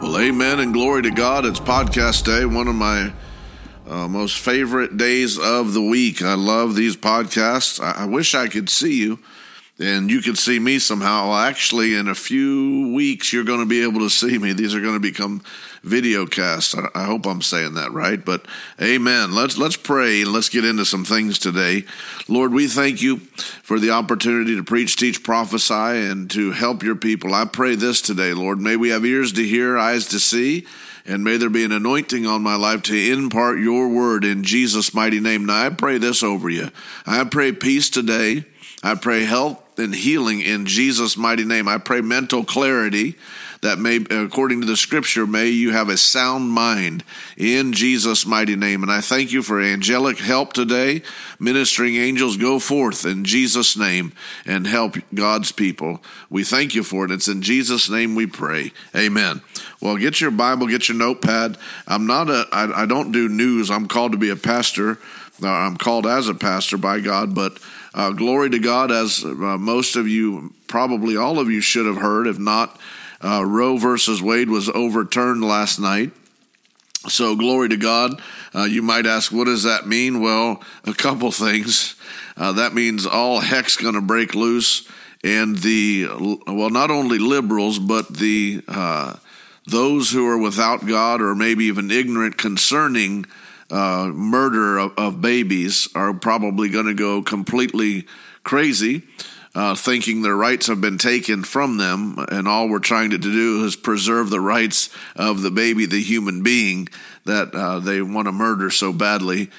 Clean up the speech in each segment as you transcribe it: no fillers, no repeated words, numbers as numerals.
Well, amen and glory to God. It's podcast day, one of my most favorite days of the week. I love these podcasts. I wish I could see you and you could see me somehow. Well, actually, in a few weeks, you're going to be able to see me. These are going to become video casts. I hope I'm saying that right, but amen. Let's pray and let's get into some things today. Lord, we thank you for the opportunity to preach, teach, prophesy, and to help your people. I pray this today, Lord. May we have ears to hear, eyes to see, and may there be an anointing on my life to impart your word in Jesus' mighty name. Now, I pray this over you. I pray peace today. I pray health and healing in Jesus' mighty name. I pray mental clarity that may, according to the scripture, may you have a sound mind in Jesus' mighty name. And I thank you for angelic help today. Ministering angels, go forth in Jesus' name and help God's people. We thank you for it. It's in Jesus' name we pray. Amen. Well, get your Bible, get your notepad. I don't do news. I'm called to be a pastor. I'm called as a pastor by God, but glory to God, as most of you, probably all of you should have heard. If not, Roe versus Wade was overturned last night. So glory to God. You might ask, what does that mean? Well, a couple things. That means all heck's going to break loose, and not only liberals, but those who are without God or maybe even ignorant concerning murder of babies are probably going to go completely crazy, thinking their rights have been taken from them, and all we're trying to do is preserve the rights of the baby, the human being that they want to murder so badly.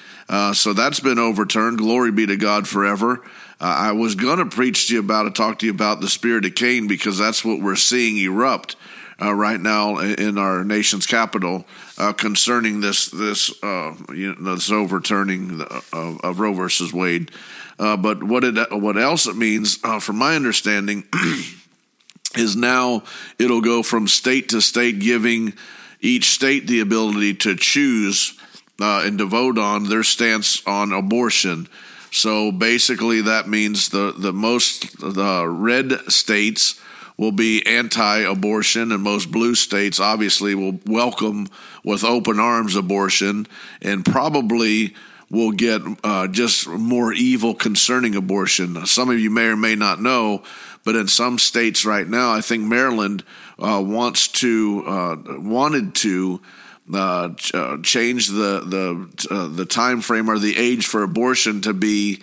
So that's been overturned. Glory be to God forever. I was going to preach to you talk to you about the spirit of Cain, because that's what we're seeing erupt right now in our nation's capital, concerning this overturning of Roe versus Wade. But what else it means, from my understanding, is now it'll go from state to state, giving each state the ability to choose and to vote on their stance on abortion. So basically, that means the red states will be anti-abortion, and most blue states obviously will welcome with open arms abortion, and probably will get just more evil concerning abortion. Some of you may or may not know, but in some states right now, I think Maryland wanted to change the time frame or the age for abortion to be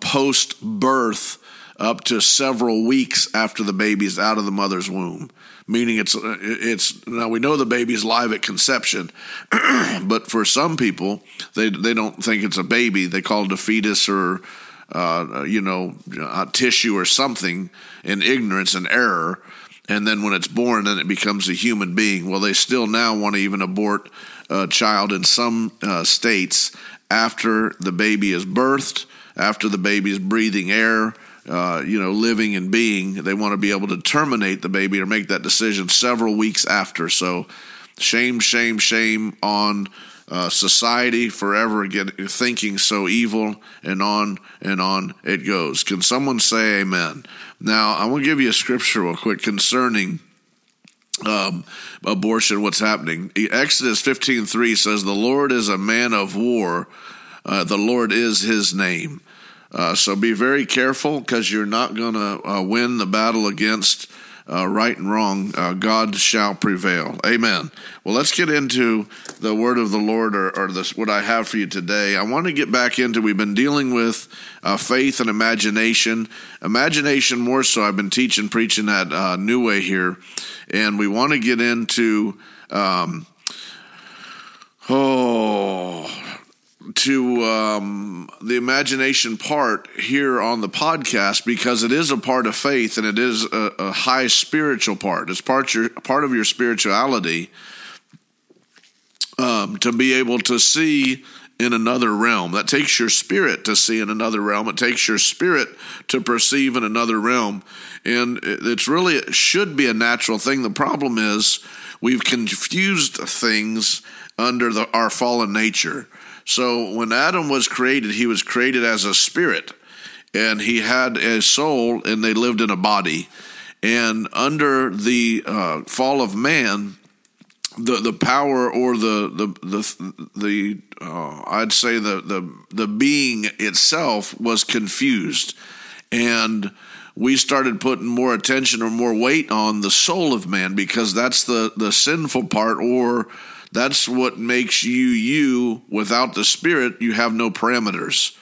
post-birth, up to several weeks after the baby's out of the mother's womb, meaning it's now we know the baby's live at conception, but for some people they don't think it's a baby. They call it a fetus or a tissue or something in ignorance and error, and then when it's born, then it becomes a human being. Well, they still now want to even abort a child in some states after the baby is birthed, after the baby's breathing air. Living and being, they want to be able to terminate the baby or make that decision several weeks after. So shame, shame, shame on society forever again, thinking so evil, and on it goes. Can someone say amen? Now, I want to give you a scripture real quick concerning abortion, what's happening. Exodus 15:3 says, "The Lord is a man of war. The Lord is his name." So be very careful, because you're not going to win the battle against right and wrong. God shall prevail. Amen. Well, let's get into the word of the Lord, or what I have for you today. I want to get back into, we've been dealing with faith and imagination. Imagination more so. I've been preaching at New Way here, and we want to get into, the imagination part here on the podcast, because it is a part of faith, and it is a high spiritual part. It's part of your spirituality, to be able to see in another realm. That takes your spirit to see in another realm. It takes your spirit to perceive in another realm. And it should be a natural thing. The problem is we've confused things under our fallen nature. So when Adam was created, he was created as a spirit, and he had a soul, and they lived in a body. And under the fall of man, the power or the being itself was confused, and we started putting more attention or more weight on the soul of man, because that's the sinful part, or that's what makes you. Without the spirit, you have no parameters.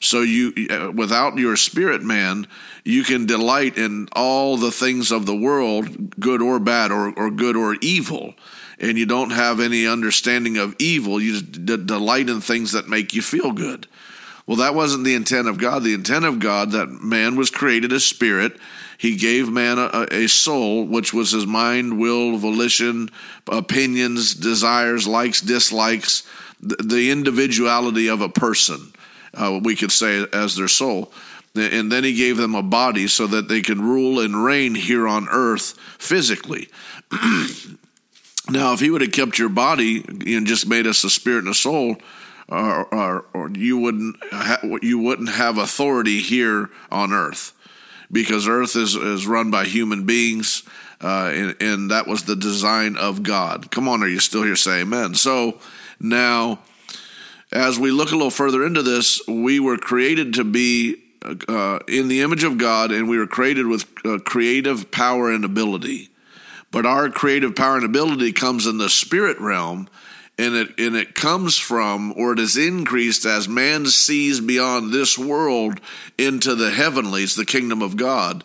So you, without your spirit man, you can delight in all the things of the world, good or bad, or good or evil, and you don't have any understanding of evil. You just delight in things that make you feel good. Well, that wasn't the intent of God. The intent of God, that man was created a spirit. He gave man a soul, which was his mind, will, volition, opinions, desires, likes, dislikes, the individuality of a person, we could say, as their soul. And then he gave them a body so that they could rule and reign here on earth physically. Now, if he would have kept your body and just made us a spirit and a soul, or you wouldn't have authority here on earth, because earth is run by human beings, and that was the design of God. Come on, are you still here? Say amen. So now, as we look a little further into this, we were created to be in the image of God, and we were created with creative power and ability. But our creative power and ability comes in the spirit realm, and it comes from, or it is increased as man sees beyond this world into the heavenlies, the kingdom of God,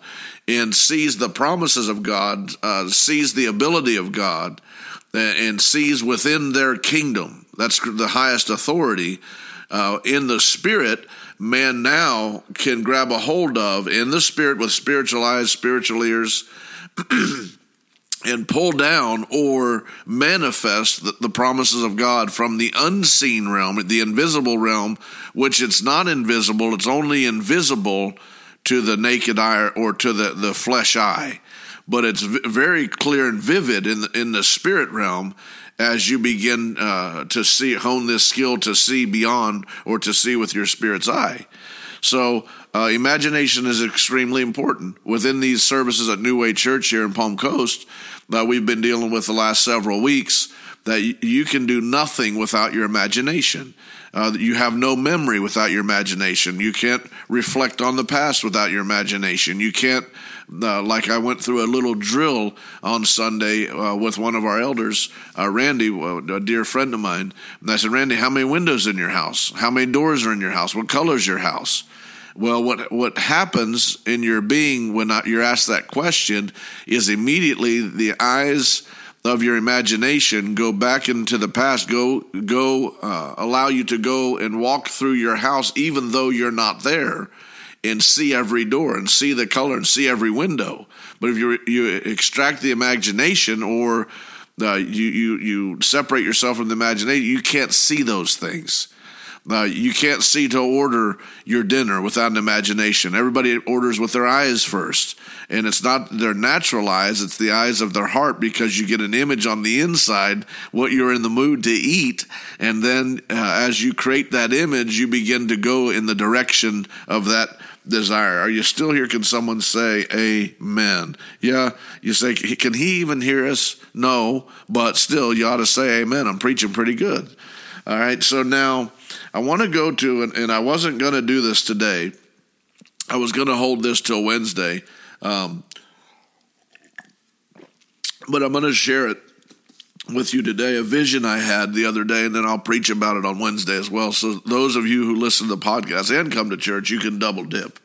and sees the promises of God, sees the ability of God, and sees within their kingdom. That's the highest authority. In the spirit, man now can grab a hold of, in the spirit, with spiritual eyes, spiritual ears, and pull down or manifest the promises of God from the unseen realm, the invisible realm, which it's not invisible, it's only invisible to the naked eye or to the flesh eye. But it's very clear and vivid in the spirit realm as you begin to see, hone this skill to see beyond, or to see with your spirit's eye. So imagination is extremely important. Within these services at New Way Church here in Palm Coast that we've been dealing with the last several weeks, that you can do nothing without your imagination. You have no memory without your imagination. You can't reflect on the past without your imagination. You can't, like I went through a little drill on Sunday with one of our elders, Randy, a dear friend of mine. And I said, Randy, how many windows in your house? How many doors are in your house? What color is your house? Well, what happens in your being when you're asked that question is immediately the eyes of your imagination go back into the past, allow you to go and walk through your house even though you're not there, and see every door and see the color and see every window. But if you extract the imagination, or you separate yourself from the imagination, you can't see those things. You can't see to order your dinner without an imagination. Everybody orders with their eyes first, and it's not their natural eyes, it's the eyes of their heart, because you get an image on the inside, what you're in the mood to eat, and then as you create that image, you begin to go in the direction of that desire. Are you still here? Can someone say amen? Yeah, you say, can he even hear us? No, but still, you ought to say amen. I'm preaching pretty good. All right, so now I want to go to, and I wasn't going to do this today. I was going to hold this till Wednesday, but I'm going to share it with you today, a vision I had the other day, and then I'll preach about it on Wednesday as well. So those of you who listen to the podcast and come to church, you can double dip.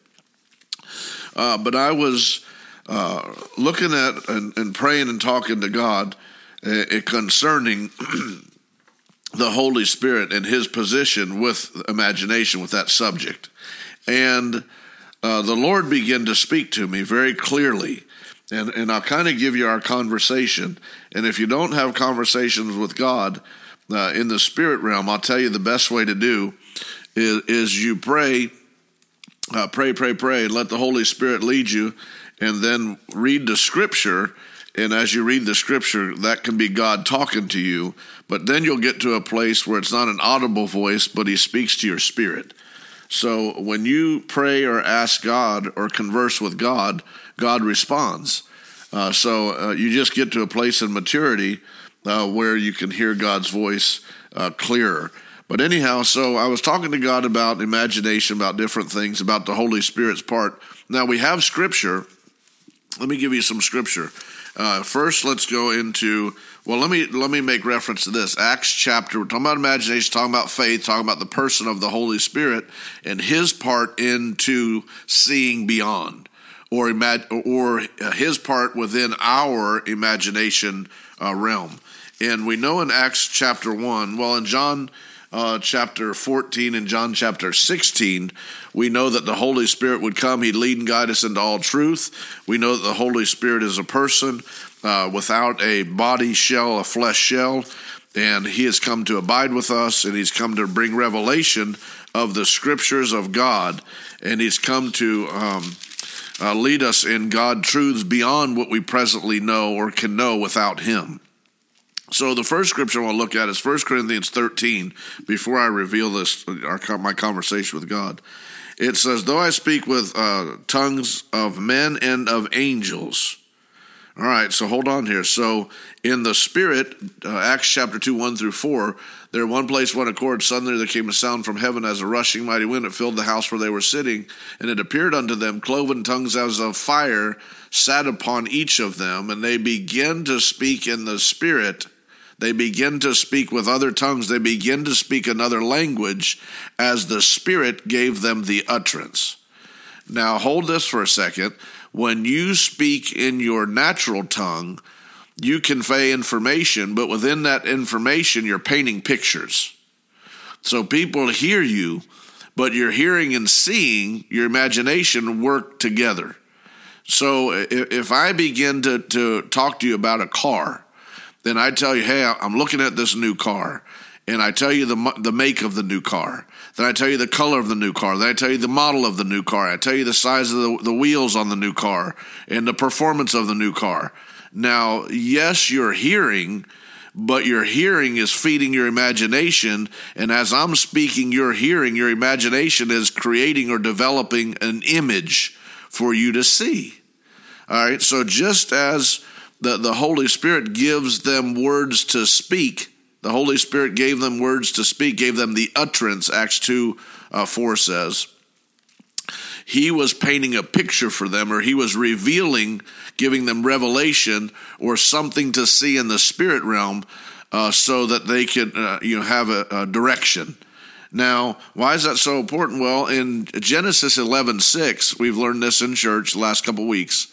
But I was looking at and praying and talking to God concerning the Holy Spirit and his position with imagination, with that subject. And the Lord began to speak to me very clearly. And I'll kind of give you our conversation. And if you don't have conversations with God in the spirit realm, I'll tell you the best way to do is you pray, pray, and let the Holy Spirit lead you, and then read the scripture. And as you read the scripture, that can be God talking to you, but then you'll get to a place where it's not an audible voice, but he speaks to your spirit. So when you pray or ask God or converse with God, God responds. So you just get to a place in maturity where you can hear God's voice clearer. But anyhow, so I was talking to God about imagination, about different things, about the Holy Spirit's part. Now we have Scripture. Let me give you some Scripture. First, let's go into, well, let me make reference to this. Acts chapter, we're talking about imagination, talking about faith, talking about the person of the Holy Spirit and his part into seeing beyond, or his part within our imagination realm. And we know in Acts chapter 1, well, in John chapter 14 and John chapter 16, we know that the Holy Spirit would come. He'd lead and guide us into all truth. We know that the Holy Spirit is a person without a body shell, a flesh shell, and he has come to abide with us, and he's come to bring revelation of the scriptures of God, and he's come to lead us in God truths beyond what we presently know or can know without him. So the first scripture I want to look at is 1 Corinthians 13, before I reveal this, my conversation with God. It says, though I speak with tongues of men and of angels. All right, so hold on here. So in the Spirit, Acts chapter 2, 1 through 4, there one place, one accord, suddenly there came a sound from heaven as a rushing mighty wind. It filled the house where they were sitting, and it appeared unto them cloven tongues as of fire sat upon each of them, and they began to speak in the Spirit. They begin to speak with other tongues. They begin to speak another language as the Spirit gave them the utterance. Now, hold this for a second. When you speak in your natural tongue, you convey information, but within that information, you're painting pictures. So people hear you, but your hearing and seeing, your imagination work together. So if I begin to talk to you about a car, then I tell you, hey, I'm looking at this new car, and I tell you the make of the new car. Then I tell you the color of the new car. Then I tell you the model of the new car. I tell you the size of the wheels on the new car and the performance of the new car. Now, yes, you're hearing, but your hearing is feeding your imagination, and as I'm speaking, you're hearing, your imagination is creating or developing an image for you to see. All right, so just as the Holy Spirit gives them words to speak. The Holy Spirit gave them words to speak, gave them the utterance, Acts 2, 4 says. He was painting a picture for them, or he was revealing, giving them revelation or something to see in the spirit realm so that they could have a direction. Now, why is that so important? Well, in Genesis 11:6, we've learned this in church the last couple weeks.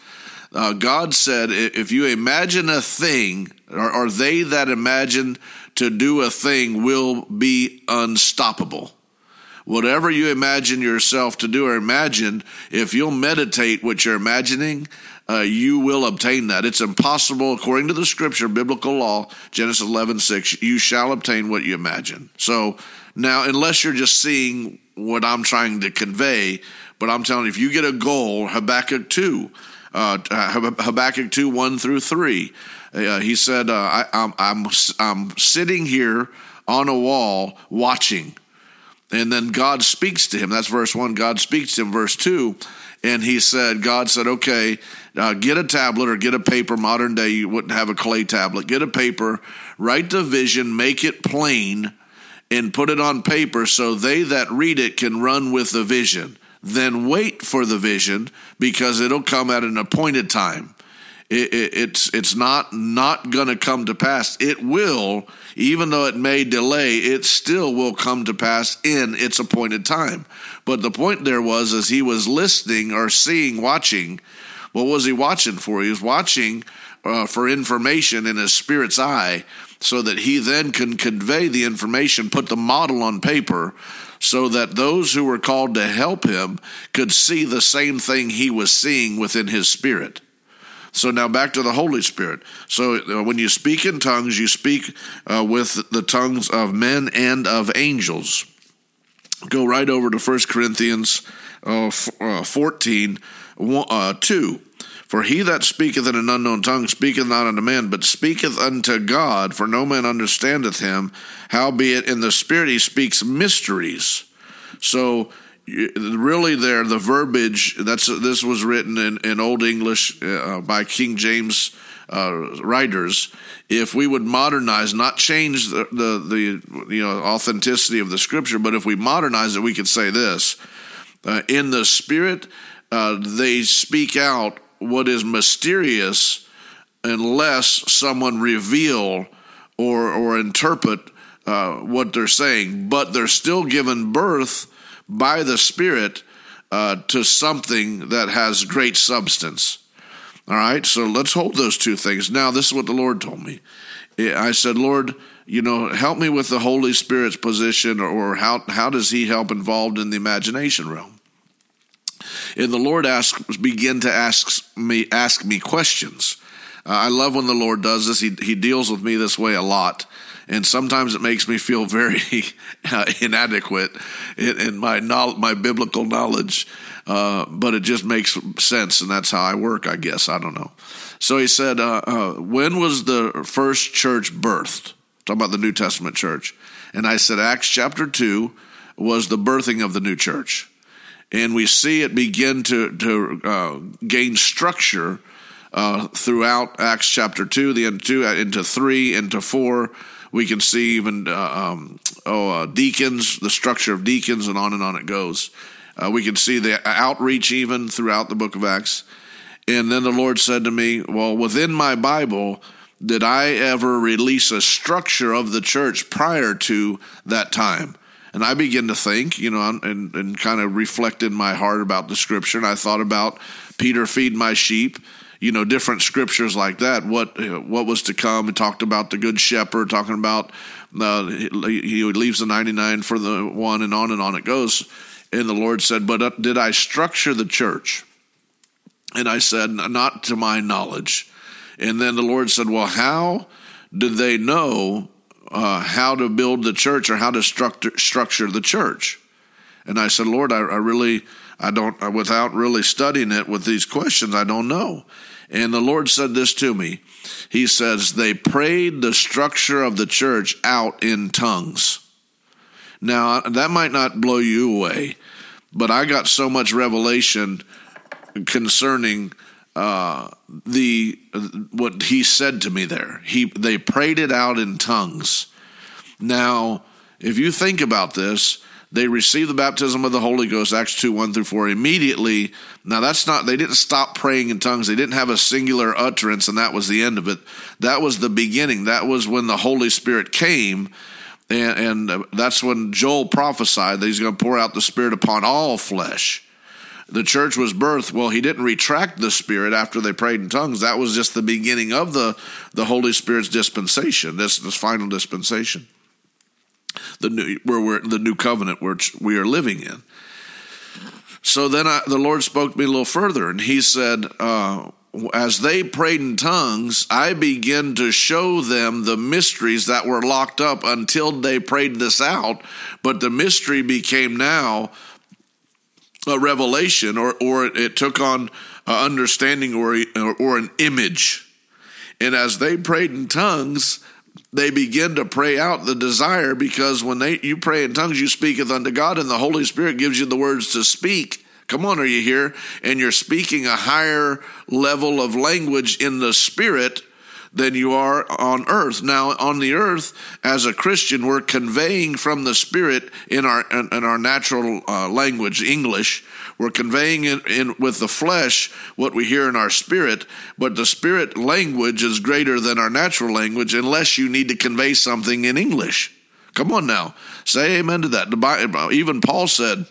God said, if you imagine a thing, or they that imagine to do a thing will be unstoppable. Whatever you imagine yourself to do or imagine, if you'll meditate what you're imagining, you will obtain that. It's impossible, according to the scripture, biblical law, Genesis 11:6, you shall obtain what you imagine. So now, unless you're just seeing what I'm trying to convey, but I'm telling you, if you get a goal, Habakkuk 2, 1 through 3. He said, I'm sitting here on a wall watching. And then God speaks to him. That's verse 1. God speaks to him, verse 2. And God said, okay, get a tablet or get a paper. Modern day, you wouldn't have a clay tablet. Get a paper, write the vision, make it plain, and put it on paper so they that read it can run with the vision. Then wait for the vision because it'll come at an appointed time. It's not going to come to pass. It will, even though it may delay, it still will come to pass in its appointed time. But the point there was, as he was listening or seeing, watching, what was he watching for? He was watching for information in his spirit's eye so that he then can convey the information, put the model on paper, so that those who were called to help him could see the same thing he was seeing within his spirit. So now back to the Holy Spirit. So when you speak in tongues, you speak with the tongues of men and of angels. Go right over to 1 Corinthians 14, 2. For he that speaketh in an unknown tongue speaketh not unto man, but speaketh unto God, for no man understandeth him. Howbeit in the Spirit he speaks mysteries. So really there, the verbiage, this was written in Old English by King James writers, if we would modernize, not change the authenticity of the scripture, but if we modernize it, we could say this: in the spirit, they speak out what is mysterious, unless someone reveal or interpret what they're saying. But they're still given birth by the Spirit to something that has great substance. All right, so let's hold those two things. Now, this is what the Lord told me. I said, Lord, help me with the Holy Spirit's position, or how does he help involved in the imagination realm? And the Lord began to ask me questions. I love when the Lord does this. He deals with me this way a lot. And sometimes it makes me feel very inadequate in my biblical knowledge, but it just makes sense, and that's how I work, I guess. I don't know. So he said, when was the first church birthed? Talking about the New Testament church. And I said, Acts chapter 2 was the birthing of the new church. And we see it begin to gain structure throughout Acts chapter 2, the end 2, into 3, into 4. We can see even deacons, the structure of deacons, and on it goes. We can see the outreach even throughout the book of Acts. And then the Lord said to me, well, within my Bible, did I ever release a structure of the church prior to that time? And I began to think, and kind of reflect in my heart about the scripture. And I thought about Peter, feed my sheep, different scriptures like that, what was to come. It talked about the good shepherd, talking about he leaves the 99 for the one, and on it goes. And the Lord said, but did I structure the church? And I said, not to my knowledge. And then the Lord said, well, how did they know how to build the church, or how to structure the church? And I said, Lord, without really studying it with these questions, I don't know. And the Lord said this to me. He says, they prayed the structure of the church out in tongues. Now, that might not blow you away, but I got so much revelation concerning what he said to me there. They prayed it out in tongues. Now, if you think about this, they received the baptism of the Holy Ghost, Acts 2, 1 through 4, immediately. Now, they didn't stop praying in tongues. They didn't have a singular utterance, and that was the end of it. That was the beginning. That was when the Holy Spirit came, and that's when Joel prophesied that he's going to pour out the Spirit upon all flesh. The church was birthed. Well, he didn't retract the Spirit after they prayed in tongues. That was just the beginning of the Holy Spirit's dispensation, this final dispensation, the new covenant which we are living in. So then the Lord spoke to me a little further, and he said, as they prayed in tongues, I began to show them the mysteries that were locked up until they prayed this out, but the mystery became now a revelation, or it took on understanding or an image. And as they prayed in tongues, they begin to pray out the desire, because when you pray in tongues, you speaketh unto God, and the Holy Spirit gives you the words to speak. Come on, are you here? And you're speaking a higher level of language in the Spirit than you are on earth. Now, on the earth, as a Christian, we're conveying from the Spirit in our natural language, English. We're conveying in with the flesh what we hear in our spirit, but the spirit language is greater than our natural language, unless you need to convey something in English. Come on now, say amen to that. Even Paul said,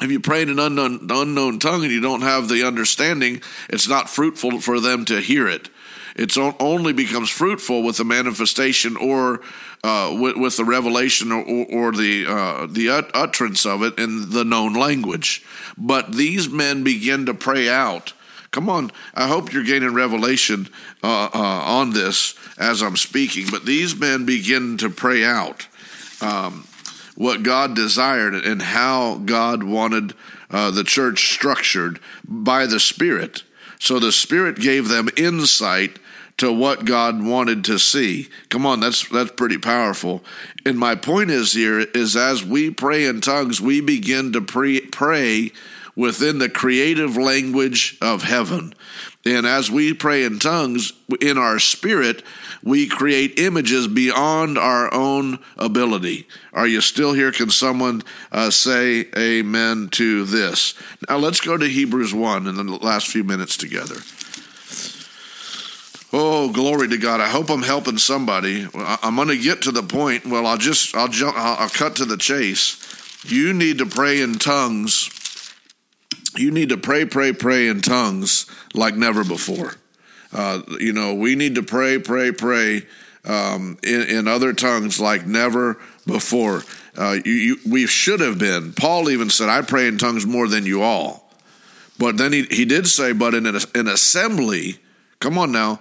if you pray in an unknown tongue and you don't have the understanding, it's not fruitful for them to hear it. It only becomes fruitful with the manifestation or with the revelation or the utterance of it in the known language. But these men begin to pray out. Come on, I hope you're gaining revelation on this as I'm speaking. But these men begin to pray out what God desired and how God wanted the church structured by the Spirit. So the Spirit gave them insight to what God wanted to see. Come on, that's pretty powerful. And my point is here is as we pray in tongues, we begin to pray within the creative language of heaven. And as we pray in tongues, in our spirit, we create images beyond our own ability. Are you still here? Can someone say amen to this? Now let's go to Hebrews 1 in the last few minutes together. Oh, glory to God. I hope I'm helping somebody. I'm going to get to the point. Well, I'll cut to the chase. You need to pray in tongues. You need to pray in tongues like never before. We need to pray in other tongues like never before. We should have been. Paul even said, I pray in tongues more than you all. But then he did say, but in an assembly, come on now,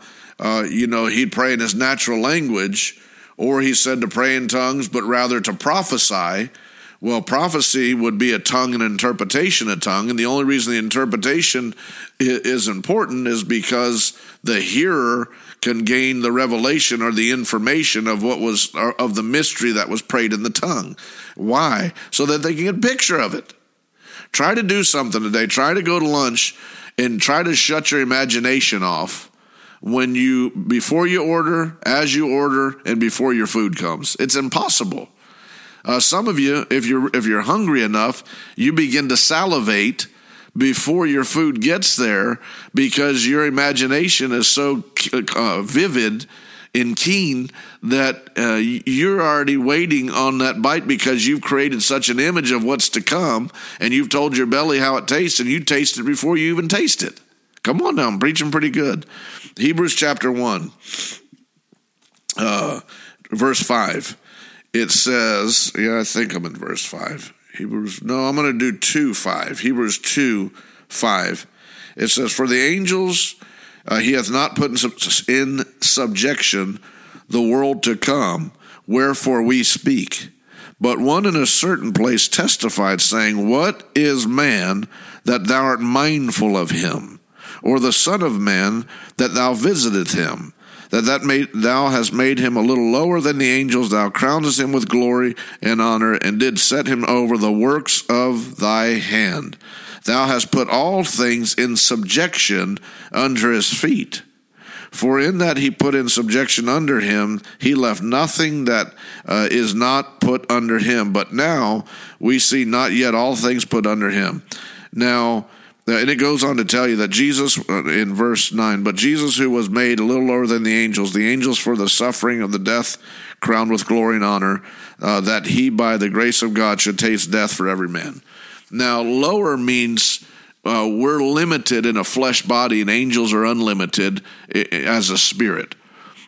he'd pray in his natural language, or he said to pray in tongues, but rather to prophesy. Well, prophecy would be a tongue and interpretation of tongue, and the only reason the interpretation is important is because the hearer can gain the revelation or the information of what was of the mystery that was prayed in the tongue. Why? So that they can get a picture of it. Try to do something today. Try to go to lunch and try to shut your imagination off before you order, as you order, and before your food comes. It's impossible. Some of you, if you're hungry enough, you begin to salivate before your food gets there because your imagination is so vivid and keen that you're already waiting on that bite because you've created such an image of what's to come, and you've told your belly how it tastes, and you taste it before you even taste it. Come on now, I'm preaching pretty good. Hebrews chapter 1, verse 5. It says, I think I'm in verse 5. I'm going to do 2:5. Hebrews 2:5. It says, for the angels he hath not put in subjection the world to come, wherefore we speak. But one in a certain place testified, saying, what is man that thou art mindful of him? Or the son of man that thou visiteth him? Thou hast made him a little lower than the angels, thou crownest him with glory and honor, and didst set him over the works of thy hand. Thou hast put all things in subjection under his feet. For in that he put in subjection under him, he left nothing that is not put under him. But now we see not yet all things put under him. Now, and it goes on to tell you that Jesus, in verse 9, but Jesus, who was made a little lower than the angels for the suffering of the death, crowned with glory and honor, that he by the grace of God should taste death for every man. Now, lower means we're limited in a flesh body, and angels are unlimited as a spirit.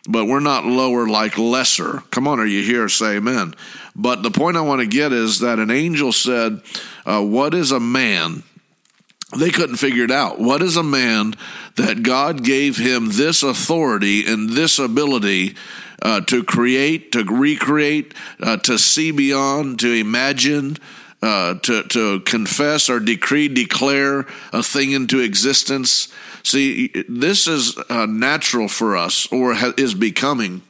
But we're not lower like lesser. Come on, are you here? Say amen. But the point I want to get is that an angel said, what is a man? They couldn't figure it out. What is a man that God gave him this authority and this ability to create, to recreate, to see beyond, to imagine, to confess or declare a thing into existence? See, this is natural for us, or is becoming.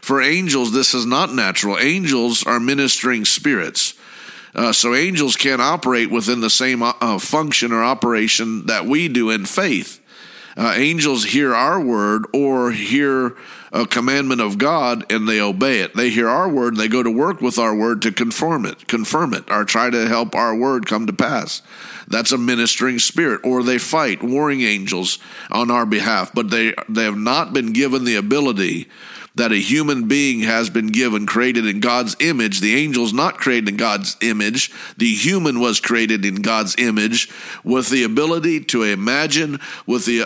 For angels, this is not natural. Angels are ministering spirits. So angels can't operate within the same function or operation that we do in faith. Angels hear our word or hear a commandment of God and they obey it. They hear our word and they go to work with our word to confirm it, or try to help our word come to pass. That's a ministering spirit. Or they fight, warring angels on our behalf. But they have not been given the ability that a human being has been given, created in God's image. The angel's not created in God's image. The human was created in God's image with the ability to imagine, with the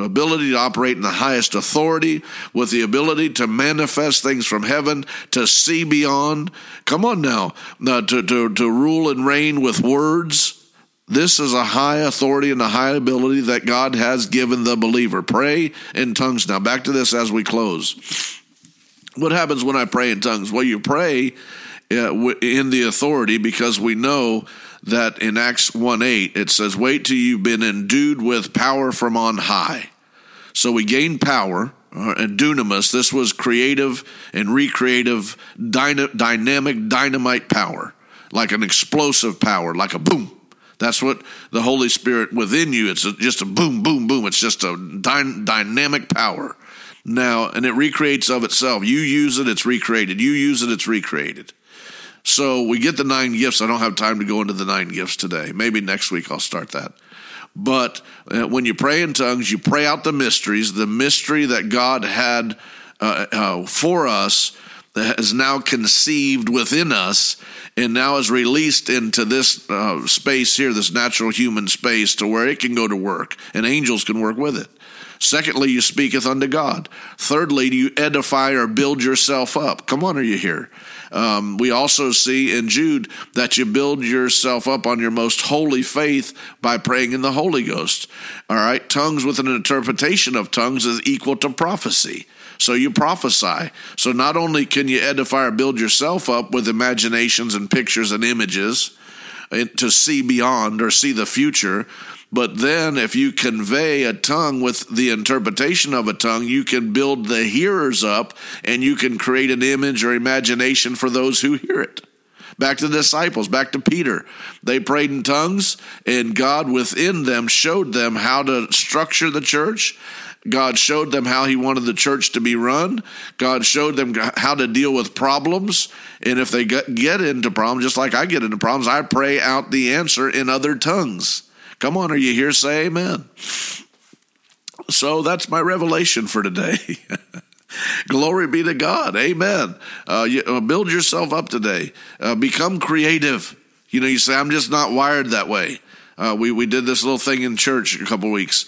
ability to operate in the highest authority, with the ability to manifest things from heaven, to see beyond. Come on now, to rule and reign with words. This is a high authority and a high ability that God has given the believer. Pray in tongues now. Back to this as we close. What happens when I pray in tongues? Well, you pray in the authority, because we know that in Acts 1:8, it says, wait till you've been endued with power from on high. So we gain power. And dunamis, this was creative and recreative, dynamic dynamite power, like an explosive power, like a boom. That's what the Holy Spirit within you, it's just a boom, boom, boom. It's just a dynamic power. Now, and it recreates of itself. You use it, it's recreated. You use it, it's recreated. So we get the 9 gifts. I don't have time to go into the 9 gifts today. Maybe next week I'll start that. But when you pray in tongues, you pray out the mysteries. The mystery that God had for us that is now conceived within us and now is released into this space here, this natural human space, to where it can go to work and angels can work with it. Secondly, you speaketh unto God. Thirdly, you edify or build yourself up. Come on, are you here? We also see in Jude that you build yourself up on your most holy faith by praying in the Holy Ghost. All right, tongues with an interpretation of tongues is equal to prophecy. So you prophesy. So not only can you edify or build yourself up with imaginations and pictures and images to see beyond or see the future, but then if you convey a tongue with the interpretation of a tongue, you can build the hearers up and you can create an image or imagination for those who hear it. Back to the disciples, back to Peter. They prayed in tongues, and God within them showed them how to structure the church. God showed them how he wanted the church to be run. God showed them how to deal with problems. And if they get into problems, just like I get into problems, I pray out the answer in other tongues. Come on, are you here? Say amen. So that's my revelation for today. Glory be to God. Amen. Build yourself up today. Become creative. You know, you say, I'm just not wired that way. We did this little thing in church a couple weeks.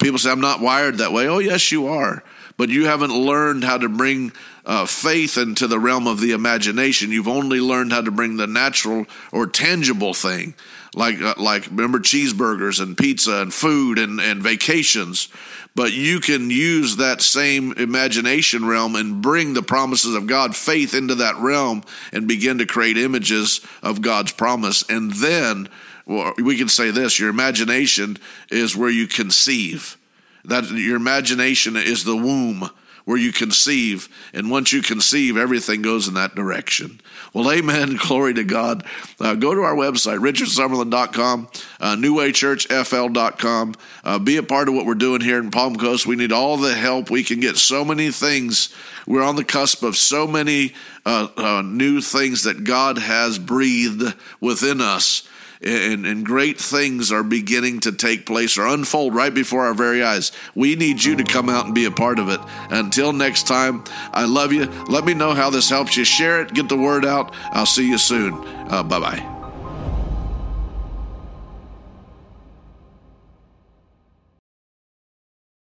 People say, I'm not wired that way. Oh, yes, you are. But you haven't learned how to bring faith into the realm of the imagination. You've only learned how to bring the natural or tangible thing. Like remember cheeseburgers and pizza and food and vacations, but you can use that same imagination realm and bring the promises of God, faith into that realm and begin to create images of God's promise. And then we can say this, your imagination is where you conceive. That your imagination is the womb where you conceive, and once you conceive, everything goes in that direction. Well, amen, glory to God. Go to our website, richardsummerlin.com, newwaychurchfl.com. Be a part of what we're doing here in Palm Coast. We need all the help we can get. So many things. We're on the cusp of so many new things that God has breathed within us. And great things are beginning to take place or unfold right before our very eyes. We need you to come out and be a part of it. Until next time, I love you. Let me know how this helps you. Share it. Get the word out. I'll see you soon. Bye-bye.